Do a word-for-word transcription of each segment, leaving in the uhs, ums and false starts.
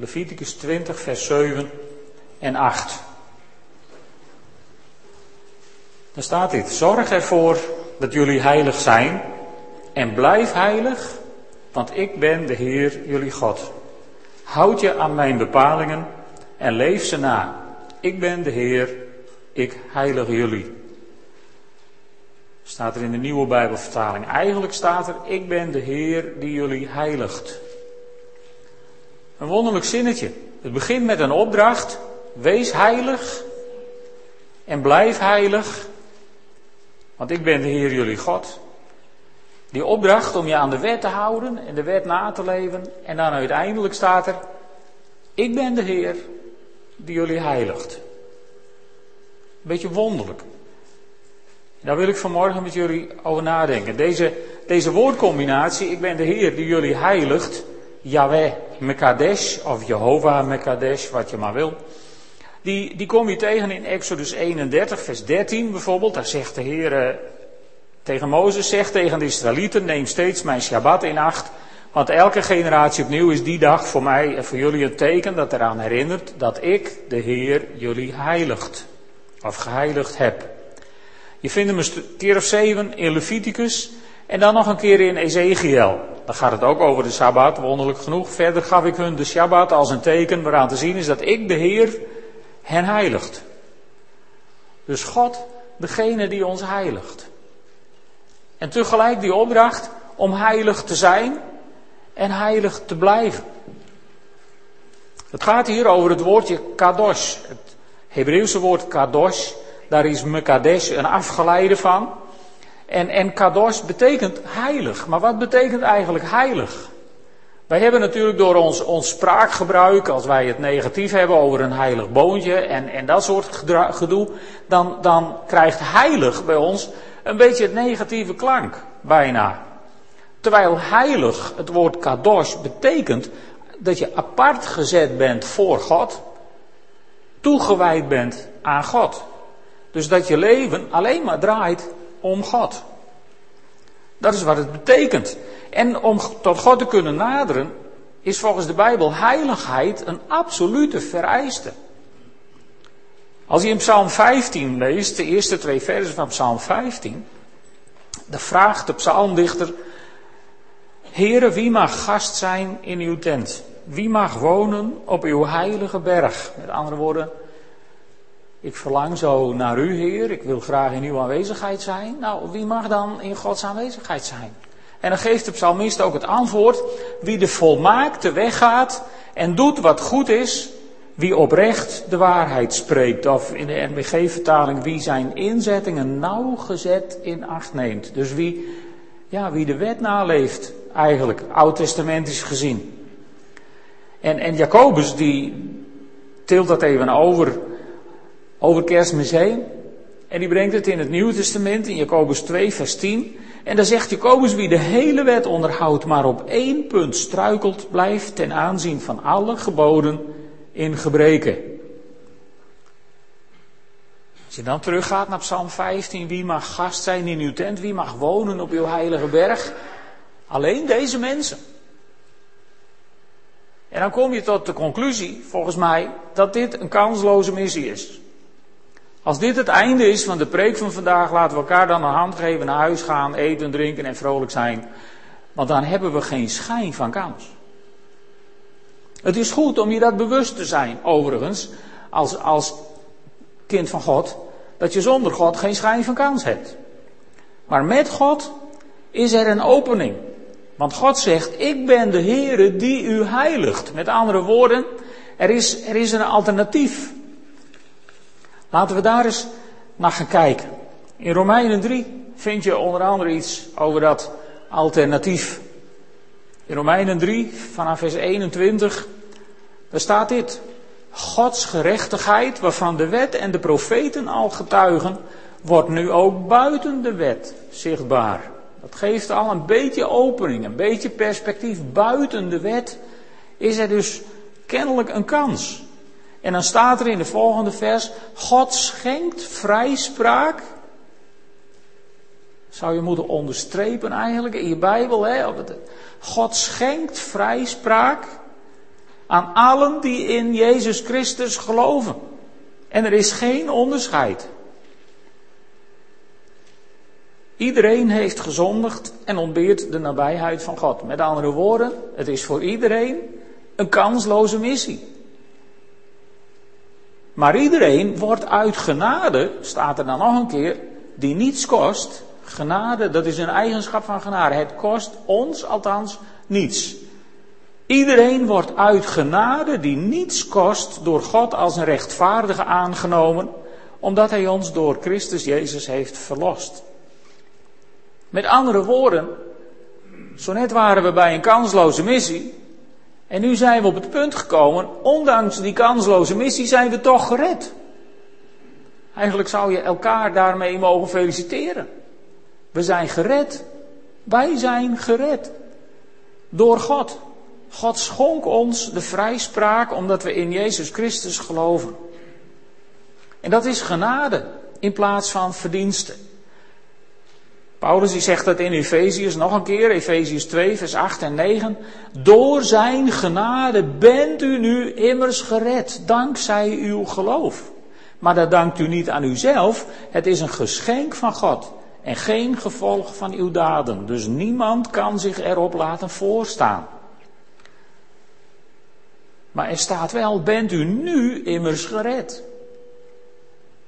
Leviticus twintig, vers zeven en acht. Dan staat dit. Zorg ervoor dat jullie heilig zijn en blijf heilig, want ik ben de Heer jullie God. Houd je aan mijn bepalingen en leef ze na. Ik ben de Heer, ik heilig jullie. Staat er in de nieuwe Bijbelvertaling. Eigenlijk staat er, ik ben de Heer die jullie heiligt. Een wonderlijk zinnetje. Het begint met een opdracht. Wees heilig en blijf heilig, want ik ben de Heer jullie God. Die opdracht om je aan de wet te houden en de wet na te leven. En dan uiteindelijk staat er, ik ben de Heer die jullie heiligt. Een beetje wonderlijk. Daar wil ik vanmorgen met jullie over nadenken. Deze, deze woordcombinatie, ik ben de Heer die jullie heiligt, Yahweh Mekaddesh of Jehovah Mekaddesh, wat je maar wil. Die, die kom je tegen in Exodus eenendertig, vers dertien bijvoorbeeld. Daar zegt de Heer tegen Mozes, zegt tegen de Israëlieten, neem steeds mijn Shabbat in acht. Want elke generatie opnieuw is die dag voor mij en voor jullie een teken dat eraan herinnert dat ik, de Heer, jullie heiligt of geheiligd heb. Je vindt hem een keer of zeven in Leviticus en dan nog een keer in Ezekiel. Dan gaat het ook over de Shabbat, wonderlijk genoeg. Verder gaf ik hun de Shabbat als een teken waaraan te zien is dat ik, de Heer, hen heiligt. Dus God, degene die ons heiligt. En tegelijk die opdracht om heilig te zijn en heilig te blijven. Het gaat hier over het woordje kadosh. Het Hebreeuwse woord kadosh. Daar is mekadesh een afgeleide van. En, en kadosh betekent heilig. Maar wat betekent eigenlijk heilig? Wij hebben natuurlijk door ons, ons spraakgebruik, als wij het negatief hebben over een heilig boontje en, en dat soort gedra- gedoe, dan, dan krijgt heilig bij ons een beetje het negatieve klank, bijna. Terwijl heilig, het woord kadosh, betekent dat je apart gezet bent voor God, toegewijd bent aan God. Dus dat je leven alleen maar draait om God. Dat is wat het betekent. En om tot God te kunnen naderen, is volgens de Bijbel heiligheid een absolute vereiste. Als je in Psalm vijftien leest, de eerste twee versen van Psalm vijftien, dan vraagt de psalmdichter, Heere, wie mag gast zijn in uw tent? Wie mag wonen op uw heilige berg? Met andere woorden, ik verlang zo naar u, Heer. Ik wil graag in uw aanwezigheid zijn. Nou, wie mag dan in Gods aanwezigheid zijn? En dan geeft de psalmist ook het antwoord. Wie de volmaakte weg gaat en doet wat goed is. Wie oprecht de waarheid spreekt. Of in de N B G-vertaling, wie zijn inzettingen nauwgezet in acht neemt. Dus wie, ja, wie de wet naleeft, eigenlijk, oud-testamentisch gezien. En, en Jacobus, die tilt dat even over... over Kerstmis heen. En die brengt het in het Nieuwe Testament, in Jacobus twee, vers tien. En daar zegt Jacobus, wie de hele wet onderhoudt, maar op één punt struikelt, blijft ten aanzien van alle geboden in gebreken. Als je dan teruggaat naar Psalm vijftien, wie mag gast zijn in uw tent, wie mag wonen op uw heilige berg? Alleen deze mensen. En dan kom je tot de conclusie, volgens mij, dat dit een kansloze missie is. Als dit het einde is van de preek van vandaag, laten we elkaar dan een hand geven, naar huis gaan, eten, drinken en vrolijk zijn. Want dan hebben we geen schijn van kans. Het is goed om je dat bewust te zijn, overigens, als, als kind van God, dat je zonder God geen schijn van kans hebt. Maar met God is er een opening. Want God zegt, ik ben de Heere die u heiligt. Met andere woorden, er is, er is een alternatief. Laten we daar eens naar gaan kijken. In Romeinen drie vind je onder andere iets over dat alternatief. In Romeinen drie, vanaf vers eenentwintig, daar staat dit. Gods gerechtigheid, waarvan de wet en de profeten al getuigen, wordt nu ook buiten de wet zichtbaar. Dat geeft al een beetje opening, een beetje perspectief. Buiten de wet is er dus kennelijk een kans. En dan staat er in de volgende vers, God schenkt vrijspraak. Zou je moeten onderstrepen eigenlijk in je Bijbel. Hè? God schenkt vrijspraak aan allen die in Jezus Christus geloven. En er is geen onderscheid. Iedereen heeft gezondigd en ontbeert de nabijheid van God. Met andere woorden, het is voor iedereen een kansloze missie. Maar iedereen wordt uit genade, staat er dan nog een keer, die niets kost. Genade, dat is een eigenschap van genade. Het kost ons althans niets. Iedereen wordt uit genade die niets kost door God als een rechtvaardige aangenomen, omdat hij ons door Christus Jezus heeft verlost. Met andere woorden, zo net waren we bij een kansloze missie en nu zijn we op het punt gekomen, ondanks die kansloze missie zijn we toch gered. Eigenlijk zou je elkaar daarmee mogen feliciteren. We zijn gered. Wij zijn gered. Door God. God schonk ons de vrijspraak omdat we in Jezus Christus geloven. En dat is genade in plaats van verdiensten. Paulus die zegt dat in Efeziërs nog een keer, Efeziërs twee, vers acht en negen. Door zijn genade bent u nu immers gered, dankzij uw geloof. Maar dat dankt u niet aan uzelf, het is een geschenk van God. En geen gevolg van uw daden. Dus niemand kan zich erop laten voorstaan. Maar er staat wel, bent u nu immers gered.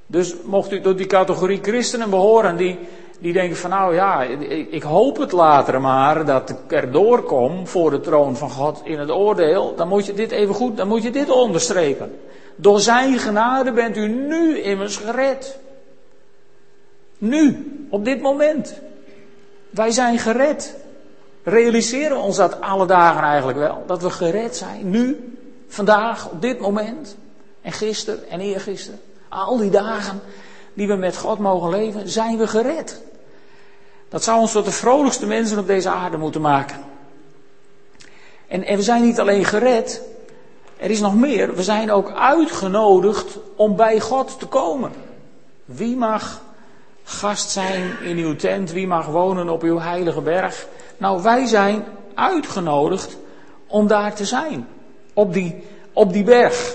Dus mocht u tot die categorie christenen behoren die, die denken van nou ja, ik, ik hoop het later maar dat ik erdoor kom voor de troon van God in het oordeel. Dan moet je dit even goed, dan moet je dit onderstrepen. Door zijn genade bent u nu immers gered. Nu, op dit moment. Wij zijn gered. Realiseren we ons dat alle dagen eigenlijk wel? Dat we gered zijn, nu, vandaag, op dit moment. En gisteren en eergisteren. Al die dagen die we met God mogen leven, zijn we gered. Dat zou ons tot de vrolijkste mensen op deze aarde moeten maken. En, en we zijn niet alleen gered, er is nog meer. We zijn ook uitgenodigd om bij God te komen. Wie mag gast zijn in uw tent, wie mag wonen op uw heilige berg? Nou, wij zijn uitgenodigd om daar te zijn, op die, op die berg.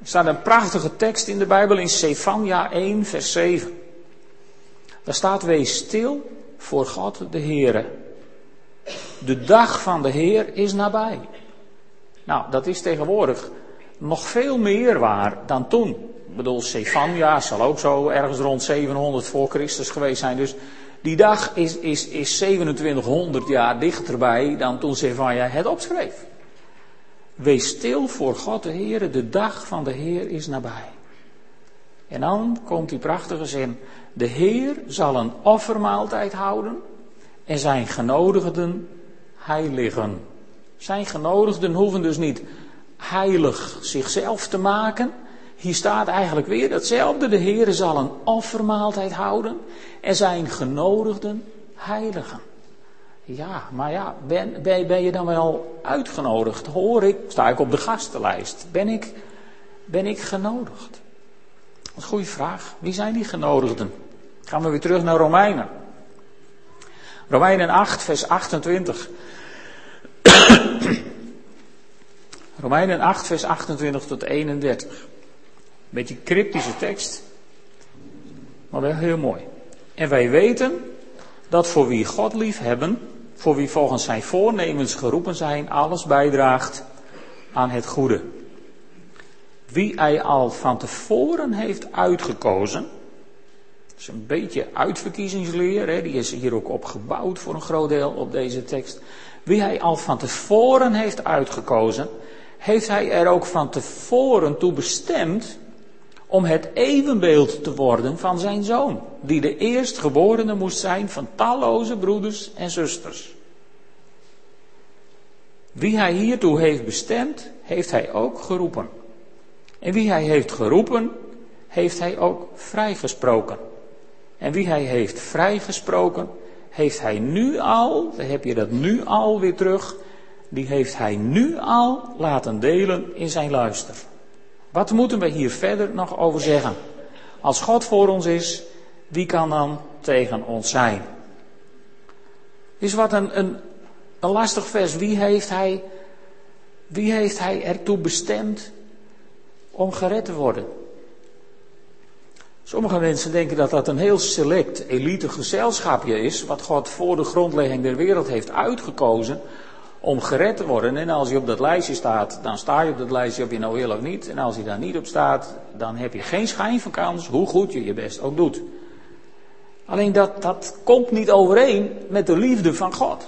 Er staat een prachtige tekst in de Bijbel in Zefanja één, vers zeven. Daar staat, wees stil voor God de Heere. De dag van de Heer is nabij. Nou, dat is tegenwoordig nog veel meer waar dan toen. Ik bedoel, Zefanja zal ook zo ergens rond zevenhonderd voor Christus geweest zijn. Dus die dag is, is, is tweeduizend zevenhonderd jaar dichterbij dan toen Zefanja het opschreef. Wees stil voor God de Heere, de dag van de Heer is nabij. En dan komt die prachtige zin. De Heer zal een offermaaltijd houden en zijn genodigden heiligen. Zijn genodigden hoeven dus niet heilig zichzelf te maken. Hier staat eigenlijk weer datzelfde. De Heere zal een offermaaltijd houden en zijn genodigden heiligen. Ja, maar ja, ben, ben, ben je dan wel uitgenodigd? Hoor ik, sta ik op de gastenlijst? Ben ik, ben ik genodigd? Dat is een goede vraag. Wie zijn die genodigden? Gaan we weer terug naar Romeinen. Romeinen acht, vers achtentwintig. Romeinen acht, vers achtentwintig tot eenendertig. Beetje cryptische tekst, maar wel heel mooi. En wij weten dat voor wie God lief hebben, voor wie volgens zijn voornemens geroepen zijn, alles bijdraagt aan het goede. Wie hij al van tevoren heeft uitgekozen, dat is een beetje uitverkiezingsleer, hè, die is hier ook op gebouwd voor een groot deel op deze tekst. Wie hij al van tevoren heeft uitgekozen, heeft hij er ook van tevoren toe bestemd om het evenbeeld te worden van zijn zoon, die de eerstgeborene moest zijn van talloze broeders en zusters. Wie hij hiertoe heeft bestemd, heeft hij ook geroepen. En wie hij heeft geroepen, heeft hij ook vrijgesproken. En wie hij heeft vrijgesproken, heeft hij nu al, dan heb je dat nu al weer terug, die heeft hij nu al laten delen in zijn luister. Wat moeten we hier verder nog over zeggen? Als God voor ons is, wie kan dan tegen ons zijn? Is wat een, een, een lastig vers. Wie heeft hij Wie heeft hij ertoe bestemd om gered te worden? Sommige mensen denken dat dat een heel select elite gezelschapje is, wat God voor de grondlegging der wereld heeft uitgekozen om gered te worden. En als je op dat lijstje staat, dan sta je op dat lijstje, of je nou wil of niet. En als je daar niet op staat, dan heb je geen schijn van kans, hoe goed je je best ook doet. Alleen dat, dat komt niet overeen met de liefde van God.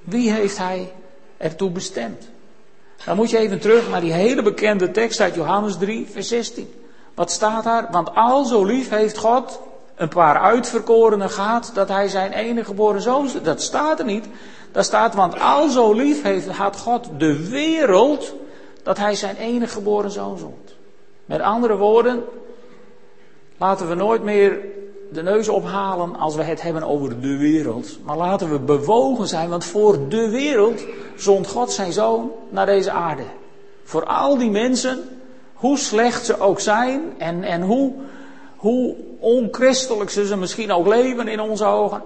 Wie heeft hij ertoe bestemd? Dan moet je even terug naar die hele bekende tekst uit Johannes drie, vers zestien. Wat staat daar? Want al zo lief heeft God een paar uitverkorenen gehad, dat hij zijn enige geboren zoon... Dat staat er niet. Daar staat, want al zo lief heeft, had God de wereld, dat hij zijn enige geboren zoon zond. Met andere woorden, laten we nooit meer de neus ophalen als we het hebben over de wereld. Maar laten we bewogen zijn, want voor de wereld zond God zijn zoon naar deze aarde. Voor al die mensen, hoe slecht ze ook zijn en, en hoe, hoe onchristelijk ze, ze misschien ook leven in onze ogen.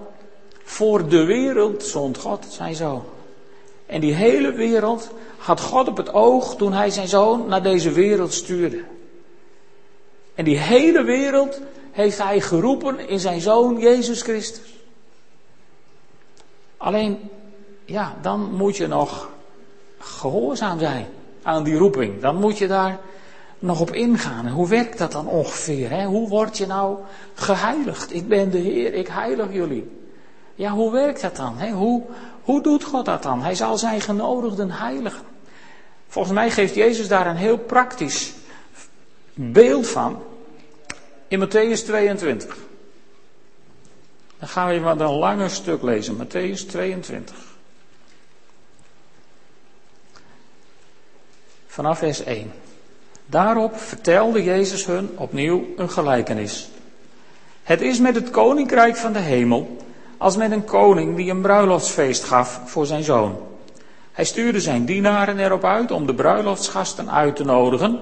Voor de wereld zond God zijn zoon. En die hele wereld had God op het oog toen hij zijn zoon naar deze wereld stuurde. En die hele wereld heeft hij geroepen in zijn zoon Jezus Christus. Alleen, ja, dan moet je nog gehoorzaam zijn aan die roeping. Dan moet je daar nog op ingaan. En hoe werkt dat dan ongeveer? Hè? Hoe word je nou geheiligd? Ik ben de Heer, ik heilig jullie. Ja, hoe werkt dat dan? Hè? Hoe, hoe doet God dat dan? Hij zal zijn genodigden heiligen. Volgens mij geeft Jezus daar een heel praktisch beeld van in Mattheüs tweeëntwintig. Dan gaan we even een langer stuk lezen. Mattheüs tweeëntwintig. Vanaf vers één. Daarop vertelde Jezus hun opnieuw een gelijkenis. Het is met het koninkrijk van de hemel als met een koning die een bruiloftsfeest gaf voor zijn zoon. Hij stuurde zijn dienaren erop uit om de bruiloftsgasten uit te nodigen.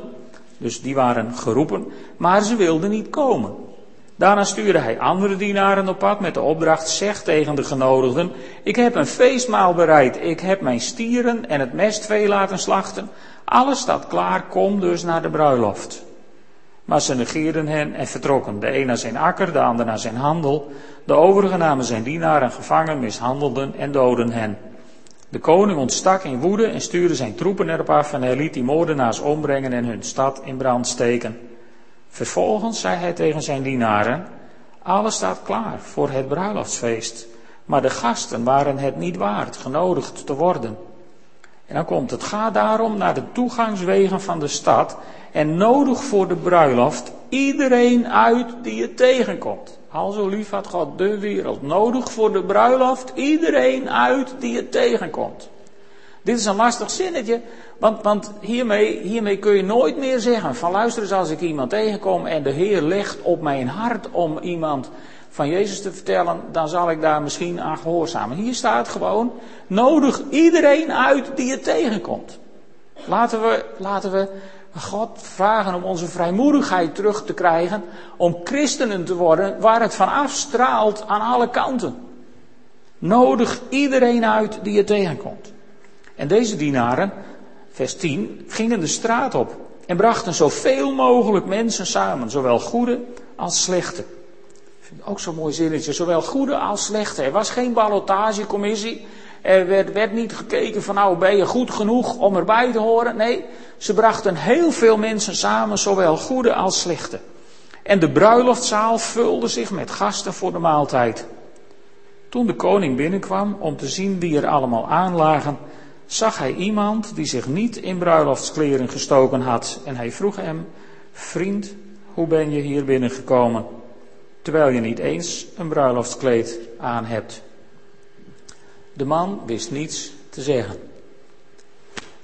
Dus die waren geroepen, maar ze wilden niet komen. Daarna stuurde hij andere dienaren op pad met de opdracht, zeg tegen de genodigden, ik heb een feestmaal bereid, ik heb mijn stieren en het mestvee laten slachten. Alles staat klaar, kom dus naar de bruiloft. Maar ze negeerden hen en vertrokken. De een naar zijn akker, de ander naar zijn handel. De overigen namen zijn dienaren gevangen, mishandelden en doden hen. De koning ontstak in woede en stuurde zijn troepen erop af en hij liet die moordenaars ombrengen en hun stad in brand steken. Vervolgens zei hij tegen zijn dienaren, alles staat klaar voor het bruiloftsfeest. Maar de gasten waren het niet waard genodigd te worden. En dan komt het, ga daarom naar de toegangswegen van de stad en nodig voor de bruiloft iedereen uit die je tegenkomt. Al zo lief had God de wereld. Nodig voor de bruiloft iedereen uit die je tegenkomt. Dit is een lastig zinnetje, want, want hiermee, hiermee kun je nooit meer zeggen van luister eens, als ik iemand tegenkom en de Heer legt op mijn hart om iemand van Jezus te vertellen, dan zal ik daar misschien aan gehoorzamen. Hier staat gewoon, nodig iedereen uit die je tegenkomt. Laten we, laten we God vragen om onze vrijmoedigheid terug te krijgen, om christenen te worden waar het van afstraalt aan alle kanten. Nodig iedereen uit die je tegenkomt. En deze dienaren, vers tien, gingen de straat op en brachten zoveel mogelijk mensen samen, zowel goede als slechte. Ik vind het ook zo'n mooi zinnetje, zowel goede als slechte. Er was geen ballotagecommissie, er werd, werd niet gekeken van nou ben je goed genoeg om erbij te horen. Nee, ze brachten heel veel mensen samen, zowel goede als slechte. En de bruiloftzaal vulde zich met gasten voor de maaltijd. Toen de koning binnenkwam om te zien wie er allemaal aanlagen, zag hij iemand die zich niet in bruiloftskleren gestoken had. En hij vroeg hem, vriend, hoe ben je hier binnengekomen, terwijl je niet eens een bruiloftskleed aan hebt? De man wist niets te zeggen.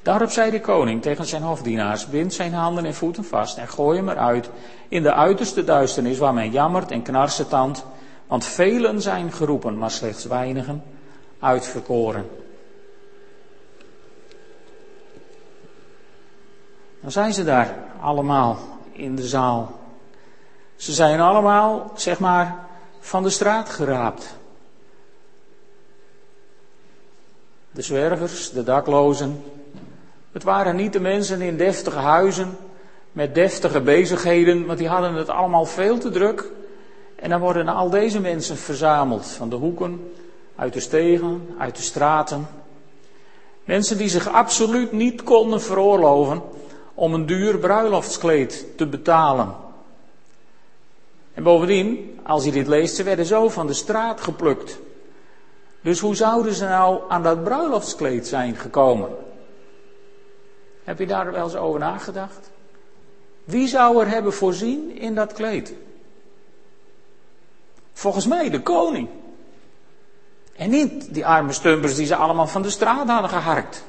Daarop zei de koning tegen zijn hofdienaars, bind zijn handen en voeten vast en gooi hem eruit in de uiterste duisternis waar men jammert en knarsetandt, want velen zijn geroepen, maar slechts weinigen uitverkoren. Dan zijn ze daar allemaal in de zaal. Ze zijn allemaal, zeg maar, van de straat geraapt. de zwervers, de daklozen. Het waren niet de mensen in deftige huizen met deftige bezigheden, want die hadden het allemaal veel te druk. En dan worden al deze mensen verzameld van de hoeken, uit de stegen, uit de straten. Mensen die zich absoluut niet konden veroorloven om een duur bruiloftskleed te betalen. En bovendien, als je dit leest, ze werden zo van de straat geplukt. Dus hoe zouden ze nou aan dat bruiloftskleed zijn gekomen? Heb je daar wel eens over nagedacht? Wie zou er hebben voorzien in dat kleed? Volgens mij de koning. En niet die arme stumpers die ze allemaal van de straat hadden geharkt.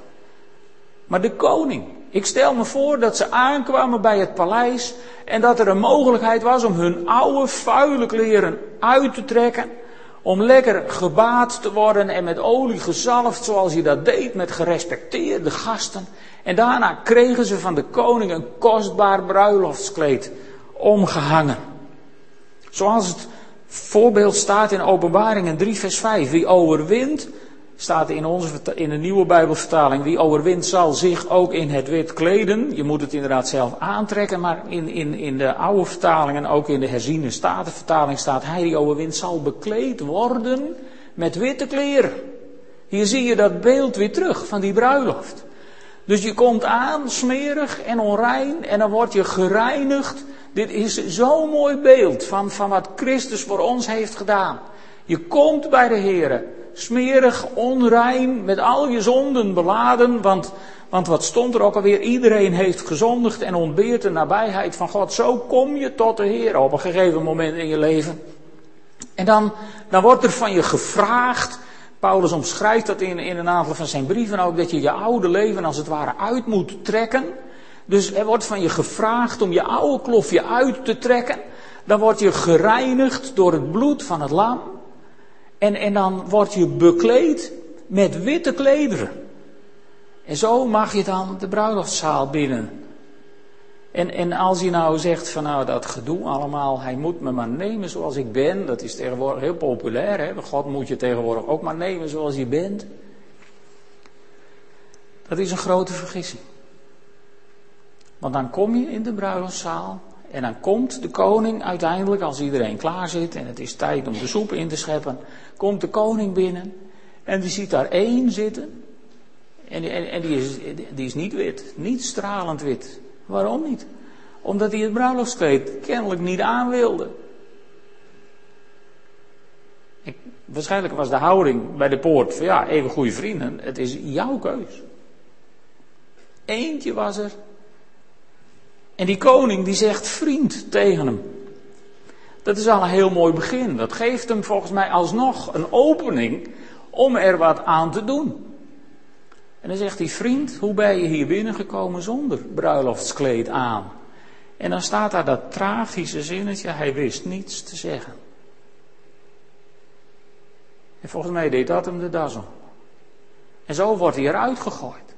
Maar de koning. Ik stel me voor dat ze aankwamen bij het paleis en dat er een mogelijkheid was om hun oude vuile kleren uit te trekken, om lekker gebaad te worden en met olie gezalfd zoals hij dat deed met gerespecteerde gasten. En daarna kregen ze van de koning een kostbaar bruiloftskleed omgehangen. Zoals het voorbeeld staat in Openbaring drie vers vijf. Wie overwint, staat in, onze, in de nieuwe Bijbelvertaling, wie overwint zal zich ook in het wit kleden. Je moet het inderdaad zelf aantrekken, maar in, in, in de oude vertalingen, ook in de herziene Statenvertaling staat, hij die overwint zal bekleed worden met witte kleren. Hier zie je dat beeld weer terug van die bruiloft. Dus je komt aan, smerig en onrein, en dan word je gereinigd. Dit is zo'n mooi beeld van, van wat Christus voor ons heeft gedaan. Je komt bij de Heere, smerig, onrein, met al je zonden beladen. Want, want wat stond er ook alweer? Iedereen heeft gezondigd en ontbeert de nabijheid van God. Zo kom je tot de Heer op een gegeven moment in je leven. En dan, dan wordt er van je gevraagd. Paulus omschrijft dat in, in een aantal van zijn brieven ook, dat je je oude leven als het ware uit moet trekken. Dus er wordt van je gevraagd om je oude klofje uit te trekken. Dan word je gereinigd door het bloed van het lam. En, en dan word je bekleed met witte klederen. En zo mag je dan de bruiloftszaal binnen. En, en als je nou zegt van nou dat gedoe allemaal, hij moet me maar nemen zoals ik ben. Dat is tegenwoordig heel populair, hè? God moet je tegenwoordig ook maar nemen zoals je bent. Dat is een grote vergissing. Want dan kom je in de bruiloftszaal en dan komt de koning uiteindelijk, als iedereen klaar zit en het is tijd om de soep in te scheppen, komt de koning binnen en die ziet daar één zitten en, en, en die, is, die is niet wit, niet stralend wit. Waarom niet? Omdat hij het bruiloftskleed kennelijk niet aan wilde. Ik, waarschijnlijk was de houding bij de poort van ja, even goede vrienden, het is jouw keus. Eentje was er. En die koning die zegt vriend tegen hem. Dat is al een heel mooi begin. Dat geeft hem volgens mij alsnog een opening om er wat aan te doen. En dan zegt hij vriend, hoe ben je hier binnengekomen zonder bruiloftskleed aan? En dan staat daar dat tragische zinnetje, hij wist niets te zeggen. En volgens mij deed dat hem de das om. En zo wordt hij eruit gegooid.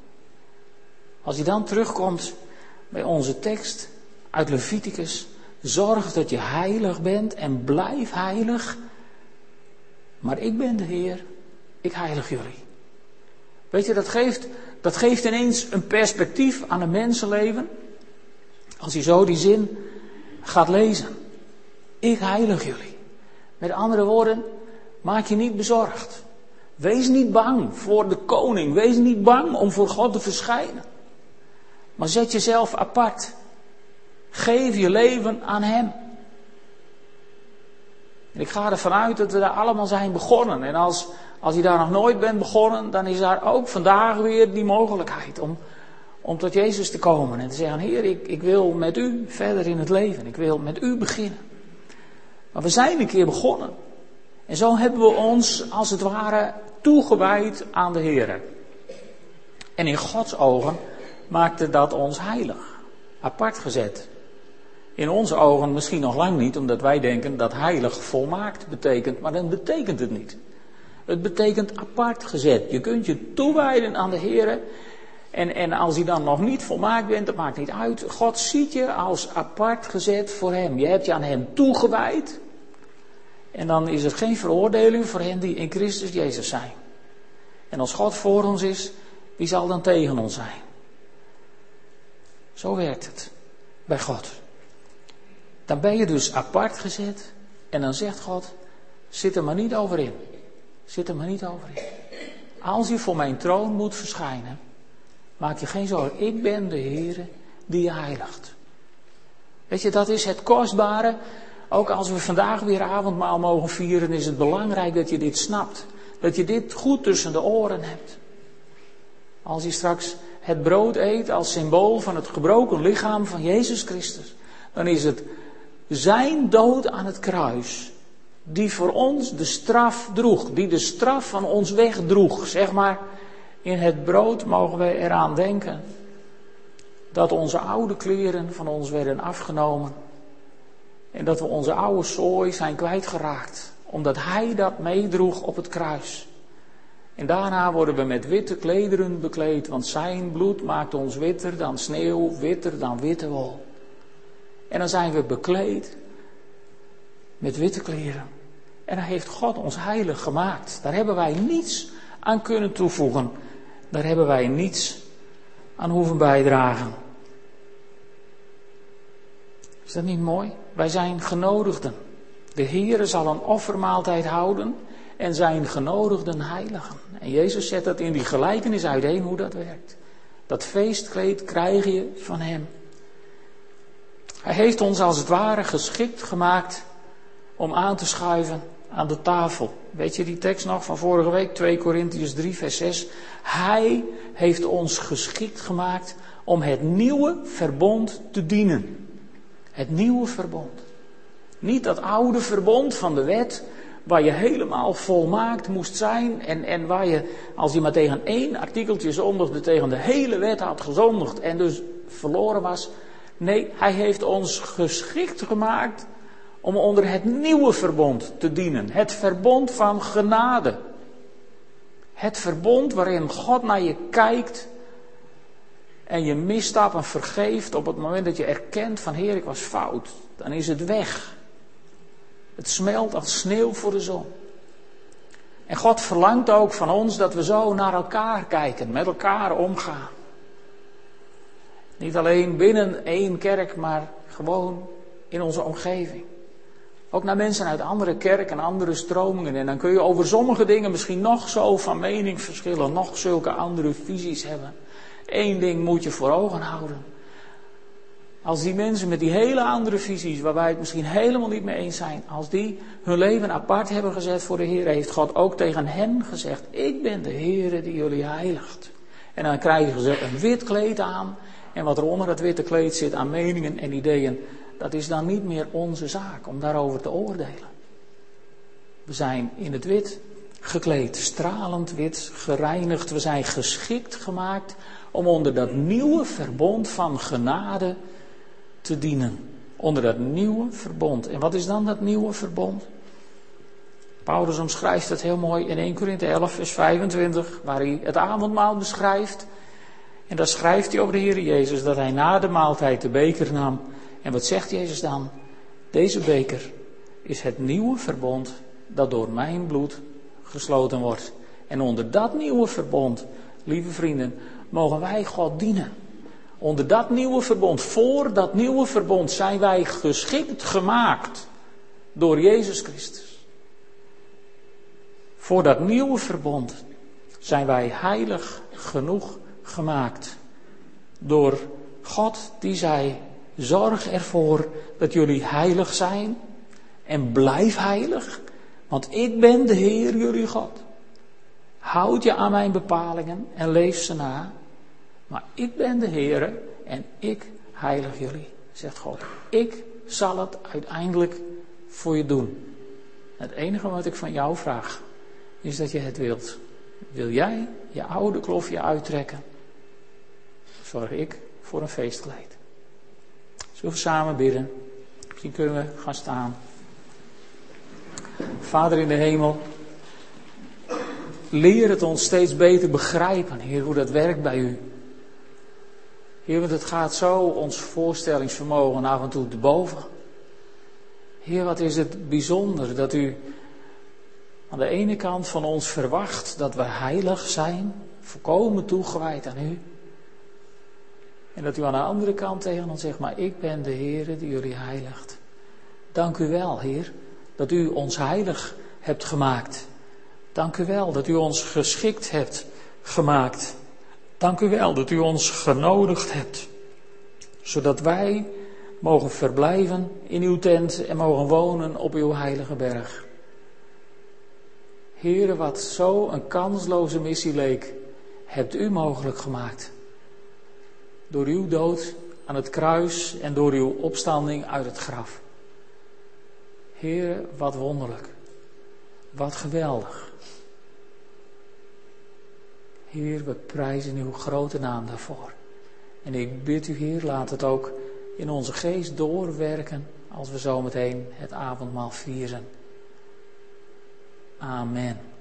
Als hij dan terugkomt bij onze tekst uit Leviticus, zorg dat je heilig bent en blijf heilig. Maar ik ben de Heer, ik heilig jullie. Weet je, dat geeft, dat geeft ineens een perspectief aan een mensenleven. Als je zo die zin gaat lezen. Ik heilig jullie. Met andere woorden, maak je niet bezorgd. Wees niet bang voor de koning. Wees niet bang om voor God te verschijnen. Maar zet jezelf apart. Geef je leven aan hem. En ik ga ervan uit dat we daar allemaal zijn begonnen. En als, als je daar nog nooit bent begonnen, dan is daar ook vandaag weer die mogelijkheid om, om tot Jezus te komen. En te zeggen, Heer, ik, ik wil met u verder in het leven. Ik wil met u beginnen. Maar we zijn een keer begonnen. En zo hebben we ons als het ware toegewijd aan de Heer. En in Gods ogen maakte dat ons heilig, apart gezet. In onze ogen misschien nog lang niet, omdat wij denken dat heilig volmaakt betekent, maar dat betekent het niet. Het betekent apart gezet. Je kunt je toewijden aan de Heer en, en als je dan nog niet volmaakt bent, dat maakt niet uit. God ziet je als apart gezet voor hem. Je hebt je aan hem toegewijd en dan is er geen veroordeling voor hen die in Christus Jezus zijn. En als God voor ons is, wie zal dan tegen ons zijn? Zo werkt het bij God. Dan ben je dus apart gezet en dan zegt God, zit er maar niet over in. Zit er maar niet over in. Als je voor mijn troon moet verschijnen, maak je geen zorgen. Ik ben de Heere die je heiligt. Weet je, dat is het kostbare. Ook als we vandaag weer avondmaal mogen vieren, is het belangrijk dat je dit snapt. Dat je dit goed tussen de oren hebt. Als je straks het brood eet als symbool van het gebroken lichaam van Jezus Christus, dan is het zijn dood aan het kruis die voor ons de straf droeg, die de straf van ons wegdroeg. Zeg maar, in het brood mogen wij eraan denken dat onze oude kleren van ons werden afgenomen en dat we onze oude zooi zijn kwijtgeraakt, omdat hij dat meedroeg op het kruis. En daarna worden we met witte klederen bekleed, want zijn bloed maakt ons witter dan sneeuw, witter dan witte wol. En dan zijn we bekleed met witte kleren. En dan heeft God ons heilig gemaakt. Daar hebben wij niets aan kunnen toevoegen. Daar hebben wij niets aan hoeven bijdragen. Is dat niet mooi? Wij zijn genodigden. De Heere zal een offermaaltijd houden en zijn genodigden heiligen. En Jezus zet dat in die gelijkenis uiteen hoe dat werkt. Dat feestkleed krijg je van hem. Hij heeft ons als het ware geschikt gemaakt om aan te schuiven aan de tafel. Weet je die tekst nog van vorige week, twee Korintiërs drie vers zes. Hij heeft ons geschikt gemaakt om het nieuwe verbond te dienen. Het nieuwe verbond. Niet dat oude verbond van de wet, waar je helemaal volmaakt moest zijn en, en waar je, als je maar tegen één artikeltje zondigde, tegen de hele wet had gezondigd en dus verloren was. Nee, hij heeft ons geschikt gemaakt om onder het nieuwe verbond te dienen. Het verbond van genade. Het verbond waarin God naar je kijkt en je misstappen vergeeft op het moment dat je erkent van Heer, ik was fout. Dan is het weg. Het smelt als sneeuw voor de zon. En God verlangt ook van ons dat we zo naar elkaar kijken, met elkaar omgaan. Niet alleen binnen één kerk, maar gewoon in onze omgeving. Ook naar mensen uit andere kerken en andere stromingen. En dan kun je over sommige dingen misschien nog zo van mening verschillen, nog zulke andere visies hebben. Eén ding moet je voor ogen houden. Als die mensen met die hele andere visies, waar wij het misschien helemaal niet mee eens zijn, als die hun leven apart hebben gezet voor de Heer, heeft God ook tegen hen gezegd, ik ben de Heer die jullie heiligt. En dan krijgen ze een wit kleed aan, en wat er onder dat witte kleed zit aan meningen en ideeën, dat is dan niet meer onze zaak om daarover te oordelen. We zijn in het wit gekleed, stralend wit, gereinigd. We zijn geschikt gemaakt om onder dat nieuwe verbond van genade te dienen. Onder dat nieuwe verbond. En wat is dan dat nieuwe verbond? Paulus omschrijft het heel mooi in één Korinthe elf vers vijfentwintig, waar hij het avondmaal beschrijft. En daar schrijft hij over de Heer Jezus dat hij na de maaltijd de beker nam. En wat zegt Jezus dan? Deze beker is het nieuwe verbond dat door mijn bloed gesloten wordt. En onder dat nieuwe verbond, lieve vrienden, mogen wij God dienen. Onder dat nieuwe verbond, voor dat nieuwe verbond zijn wij geschikt gemaakt door Jezus Christus. Voor dat nieuwe verbond zijn wij heilig genoeg gemaakt door God die zei, zorg ervoor dat jullie heilig zijn en blijf heilig, want ik ben de Heer jullie God. Houd je aan mijn bepalingen en leef ze na, maar ik ben de Heer en ik heilig jullie, zegt God. Ik zal het uiteindelijk voor je doen. Het enige wat ik van jou vraag is dat je het wilt. Wil jij je oude klofje uittrekken? Zorg ik voor een feestkleed. Zullen we samen bidden? Misschien kunnen we gaan staan. Vader in de hemel, leer het ons steeds beter begrijpen, Heer, hoe dat werkt bij u. Heer, want het gaat zo ons voorstellingsvermogen af en toe te boven. Heer, wat is het bijzonder dat u aan de ene kant van ons verwacht dat we heilig zijn, volkomen toegewijd aan u. En dat u aan de andere kant tegen ons zegt, maar ik ben de Heere die jullie heiligt. Dank u wel, Heer, dat u ons heilig hebt gemaakt. Dank u wel dat u ons geschikt hebt gemaakt. Dank u wel dat u ons genodigd hebt, zodat wij mogen verblijven in uw tent en mogen wonen op uw heilige berg. Heere, wat zo een kansloze missie leek, hebt u mogelijk gemaakt. Door uw dood aan het kruis en door uw opstanding uit het graf. Heere, wat wonderlijk. Wat geweldig. Heer, we prijzen uw grote naam daarvoor. En ik bid u, Heer, laat het ook in onze geest doorwerken als we zo meteen het avondmaal vieren. Amen.